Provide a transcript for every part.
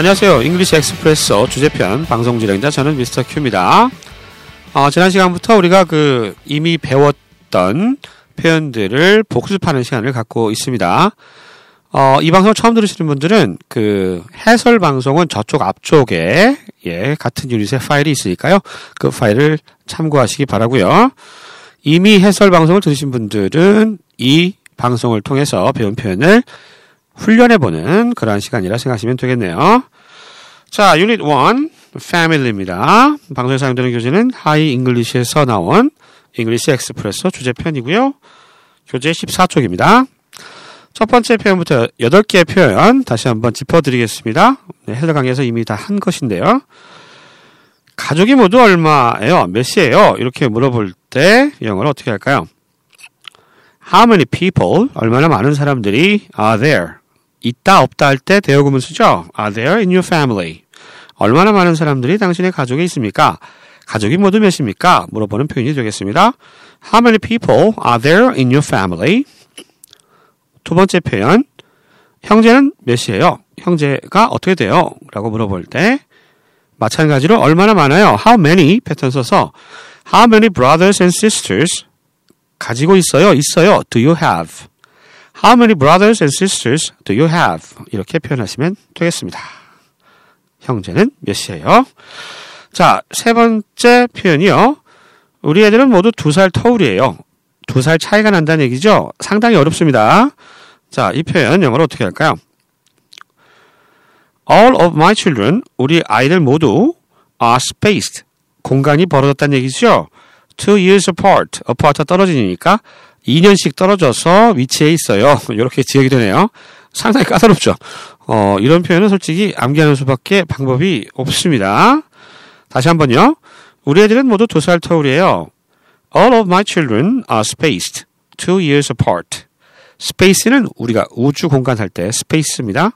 안녕하세요. English Express 주제편 방송 진행자 저는 미스터 Q입니다. 지난 시간부터 우리가 이미 배웠던 표현들을 복습하는 시간을 갖고 있습니다. 이 방송 처음 들으시는 분들은 해설 방송은 저쪽 앞쪽에 같은 유닛의 파일이 있으니까요. 그 파일을 참고하시기 바라고요. 이미 해설 방송을 들으신 분들은 이 방송을 통해서 배운 표현을 훈련해보는 그러한 시간이라 생각하시면 되겠네요. 자, 유닛 1, family입니다. 방송에 사용되는 교재는 하이 잉글리시에서 나온 잉글리시 엑스프레소 주제편이고요. 교재 14쪽입니다. 첫 번째 표현부터 8개의 표현 다시 한번 짚어드리겠습니다. 해설 강의에서 이미 다 한 것인데요. 가족이 모두 얼마예요? 몇이에요? 이렇게 물어볼 때 영어로 어떻게 할까요? How many people, 얼마나 많은 사람들이 are there? 있다, 없다 할 때 대어구문 쓰죠? Are there in your family? 얼마나 많은 사람들이 당신의 가족에 있습니까? 가족이 모두 몇입니까? 물어보는 표현이 되겠습니다. How many people are there in your family? 두 번째 표현, 형제는 몇이에요? 형제가 어떻게 돼요? 라고 물어볼 때 마찬가지로 얼마나 많아요? How many 패턴 써서 How many brothers and sisters? 가지고 있어요? 있어요? Do you have? How many brothers and sisters do you have? 이렇게 표현하시면 되겠습니다. 형제는 몇이에요? 자, 세 번째 표현이요. 우리 애들은 모두 2살 터울이에요. 2살 차이가 난다는 얘기죠? 상당히 어렵습니다. 자, 이 표현 영어로 어떻게 할까요? All of my children, 우리 아이들 모두 are spaced, 공간이 벌어졌다는 얘기죠? 2 years apart, apart가 떨어지니까 2년씩 떨어져서 위치에 있어요. 이렇게 지역이 되네요. 상당히 까다롭죠. 이런 표현은 솔직히 암기하는 수밖에 방법이 없습니다. 다시 한번요. 우리 애들은 모두 2살 터울이에요. All of my children are spaced, 2 years apart. space는 우리가 우주 공간 할 때 space입니다.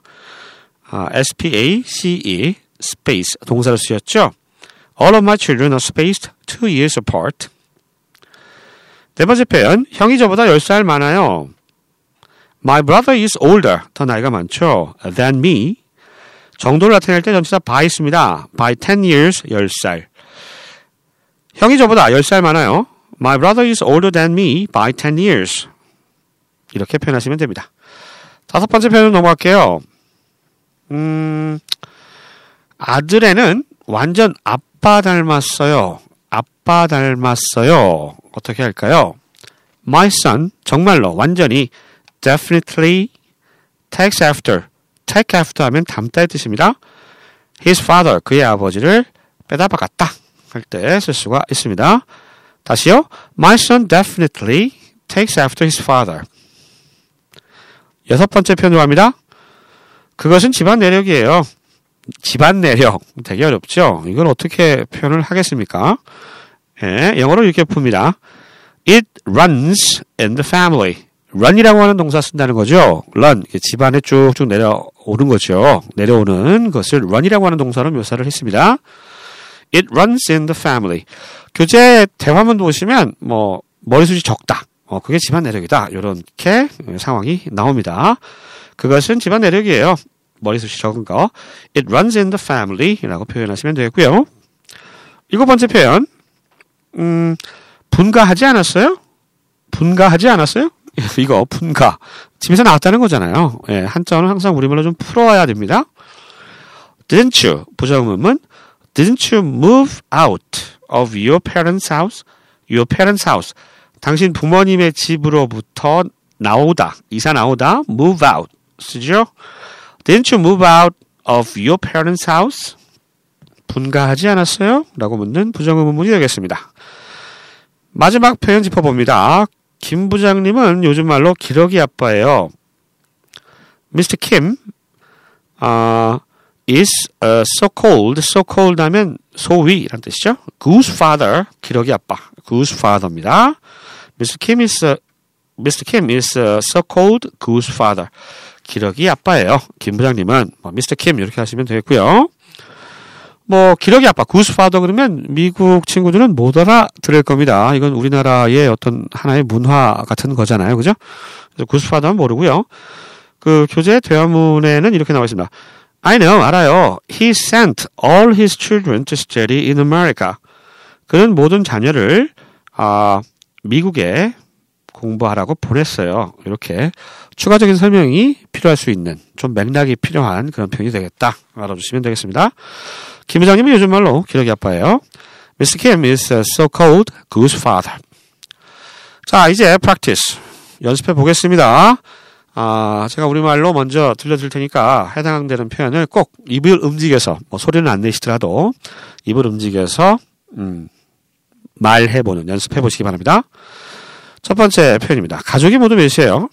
S-P-A-C-E, space, 동사로 쓰였죠. All of my children are spaced 2 years apart. 네 번째 표현, 형이 저보다 10살 많아요. My brother is older, 더 나이가 많죠. Than me. 정도를 나타낼 때 전치사 by 있습니다. By 10 years, 10살. 형이 저보다 10살 많아요. My brother is older than me by 10 years. 이렇게 표현하시면 됩니다. 다섯 번째 표현으로 넘어갈게요. 아들에는 완전 아빠 닮았어요. 아빠 닮았어요. 어떻게 할까요? My son, 정말로, 완전히, definitely, takes after. take after 하면 닮다의 뜻입니다. His father, 그의 아버지를 빼닮아갔다 할 때 쓸 수가 있습니다. 다시요. My son definitely takes after his father. 여섯 번째 표현으로 갑니다. 그것은 집안 내력이에요. 집안 내력 되게 어렵죠. 이걸 어떻게 표현을 하겠습니까? 예, 영어로 이렇게 풉니다. It runs in the family. run이라고 하는 동사 쓴다는 거죠. run, 집안에 쭉쭉 내려오는 거죠. 내려오는 것을 run이라고 하는 동사로 묘사를 했습니다. It runs in the family. 교재 대화문 보시면 머리숱이 적다. 그게 집안 내력이다. 이렇게 상황이 나옵니다. 그것은 집안 내력이에요. 머리숱이 적은 거. It runs in the family 라고 표현하시면 되겠고요. 일곱 번째 표현. 분가하지 않았어요? 분가하지 않았어요? 이거 분가. 집에서 나왔다는 거잖아요. 예, 한자는 항상 우리말로 좀 풀어와야 됩니다. Didn't you? 부정음은 Didn't you move out of your parents' house? Your parents' house. 당신 부모님의 집으로부터 나오다. 이사 나오다. move out. 쓰죠? Didn't you move out of your parents' house? 분가하지 않았어요? 라고 묻는 부정의문문이 되겠습니다. 마지막 표현 짚어봅니다. 김 부장님은 요즘 말로 기러기 아빠예요. Mr. Kim is so cold 하면 소위라는 뜻이죠. Goose father, 기러기 아빠. Goose father입니다. Mr. Kim is so cold, goose father. 기러기 아빠예요. 김 부장님은 Mr. Kim 이렇게 하시면 되겠고요. 기러기 아빠, goose father 그러면 미국 친구들은 못 알아들을 겁니다. 이건 우리나라의 어떤 하나의 문화 같은 거잖아요. 그죠? 그래서 goose father는 모르고요. 교재 대화문에는 이렇게 나와 있습니다. I know, 알아요. He sent all his children to study in America. 그는 모든 자녀를 미국에 공부하라고 보냈어요. 이렇게 추가적인 설명이 필요할 수 있는, 좀 맥락이 필요한 그런 표현이 되겠다. 알아주시면 되겠습니다. 김 회장님은 요즘 말로 기러기 아빠예요. Mr. Kim is a so-called goose father. 자, 이제 practice 연습해 보겠습니다. 제가 우리말로 먼저 들려드릴 테니까 해당되는 표현을 꼭 입을 움직여서, 뭐 소리는 안 내시더라도 입을 움직여서 말해보는, 연습해보시기 바랍니다. 첫 번째 표현입니다. 가족이 모두 몇이에요?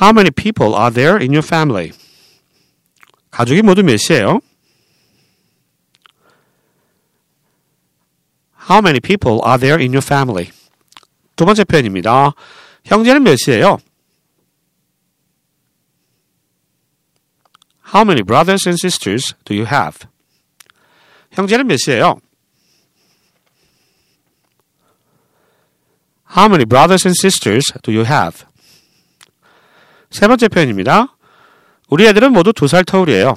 How many people are there in your family? 가족이 모두 몇이에요? How many people are there in your family? 두 번째 표현입니다. 형제는 몇이에요? How many brothers and sisters do you have? 형제는 몇이에요? How many brothers and sisters do you have? 세 번째 표현입니다. 우리 애들은 모두 2살 터울이에요.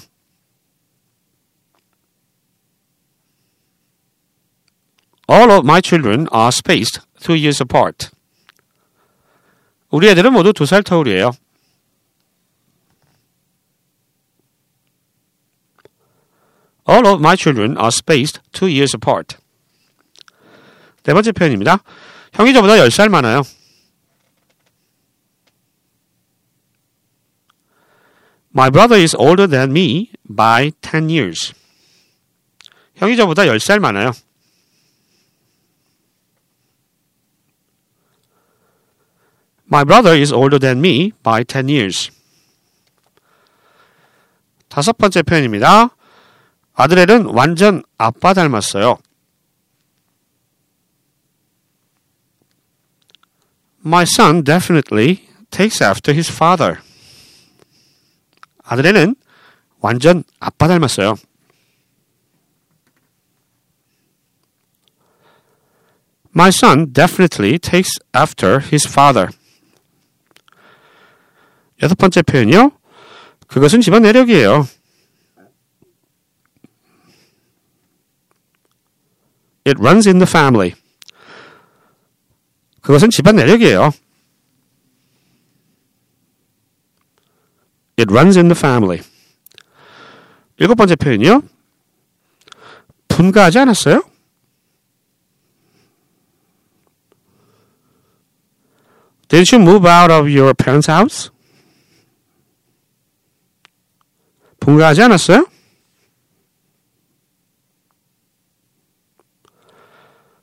All of my children are spaced 2 years apart. 우리 애들은 모두 2살 터울이에요. All of my children are spaced 2 years apart. 네 번째 표현입니다. 형이 저보다 10살 많아요. My brother is older than me by 10 years. 형이 저보다 10살 많아요. My brother is older than me by 10 years. 다섯 번째 표현입니다. 아들애는 완전 아빠 닮았어요. My son definitely takes after his father. 아들애는 완전 아빠 닮았어요. My son definitely takes after his father. 여섯 번째 표현이요. 그것은 집안 내력이에요. It runs in the family. 그것은 집안 내력이에요. It runs in the family. 일곱 번째 표현이요. 분가하지 않았어요? Did you move out of your parents' house? 분가하지 않았어요?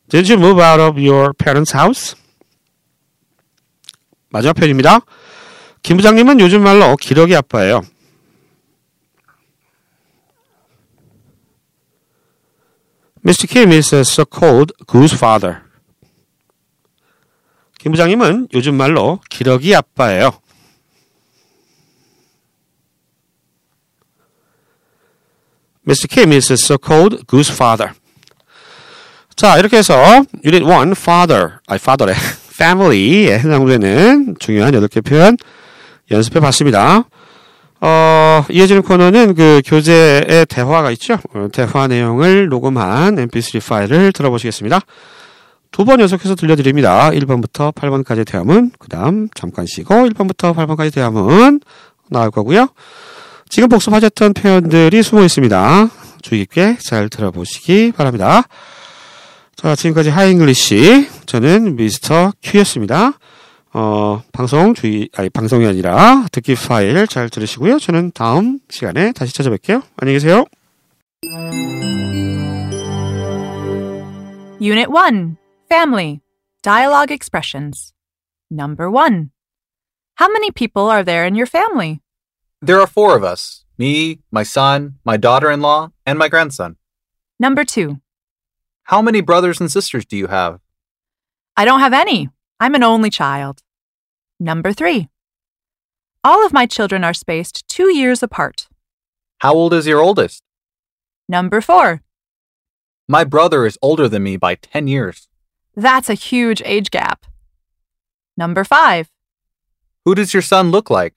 Did you move out of your parents' house? 마지막 표현입니다. 김 부장님은 요즘 말로 기러기 아빠예요. Mr. Kim is a so-called goose father. 김 부장님은 요즘 말로 기러기 아빠예요. Mr. Kim is a so-called goose father. 자, 이렇게 해서 Unit 1, Father의 Family에 해당되는 중요한 8개 표현 연습해 봤습니다. 이어지는 코너는 그 교재의 대화가 있죠. 대화 내용을 녹음한 mp3 파일을 들어보시겠습니다. 2번 연속해서 들려드립니다. 1번부터 8번까지의 대화문, 그 다음 잠깐 쉬고 1번부터 8번까지의 대화문 나올 거고요. 지금 복습하셨던 표현들이 숨어 있습니다. 주의 깊게 잘 들어보시기 바랍니다. 자, 지금까지 하이 잉글리시, 저는 미스터 Q였습니다. 방송이 아니라 듣기 파일 잘 들으시고요. 저는 다음 시간에 다시 찾아뵐게요. 안녕히 계세요. Unit 1, Family, Dialogue Expressions. Number 1. How many people are there in your family? There are 4 of us. Me, my son, my daughter-in-law, and my grandson. Number 2. How many brothers and sisters do you have? I don't have any. I'm an only child. Number 3. All of my children are spaced 2 years apart. How old is your oldest? Number 4. My brother is older than me by 10 years. That's a huge age gap. Number 5. Who does your son look like?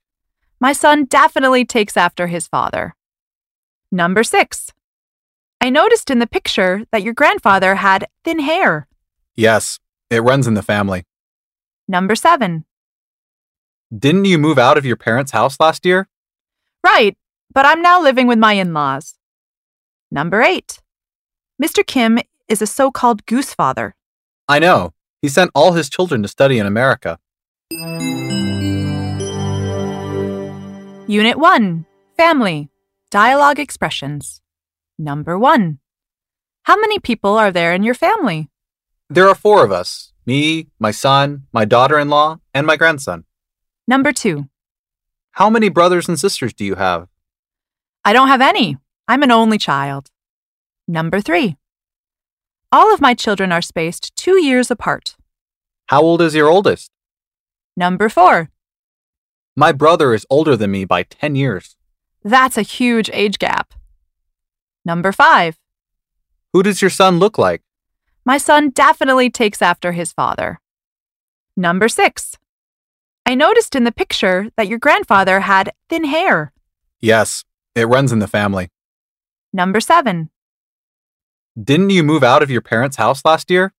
My son definitely takes after his father. Number 6. I noticed in the picture that your grandfather had thin hair. Yes, it runs in the family. Number 7. Didn't you move out of your parents' house last year? Right, but I'm now living with my in-laws. Number 8. Mr. Kim is a so-called goose father. I know. He sent all his children to study in America. Unit 1. Family. Dialogue expressions. Number 1. How many people are there in your family? There are 4 of us. Me, my son, my daughter-in-law, and my grandson. Number 2. How many brothers and sisters do you have? I don't have any. I'm an only child. Number 3. All of my children are spaced 2 years apart. How old is your oldest? Number 4. My brother is older than me by 10 years. That's a huge age gap. Number 5. Who does your son look like? My son definitely takes after his father. Number 6. I noticed in the picture that your grandfather had thin hair. Yes, it runs in the family. Number 7. Didn't you move out of your parents' house last year?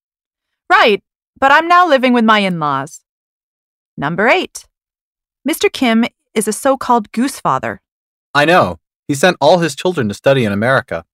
Right, but I'm now living with my in-laws. Number 8. Mr. Kim is a so-called goose father. I know. He sent all his children to study in America.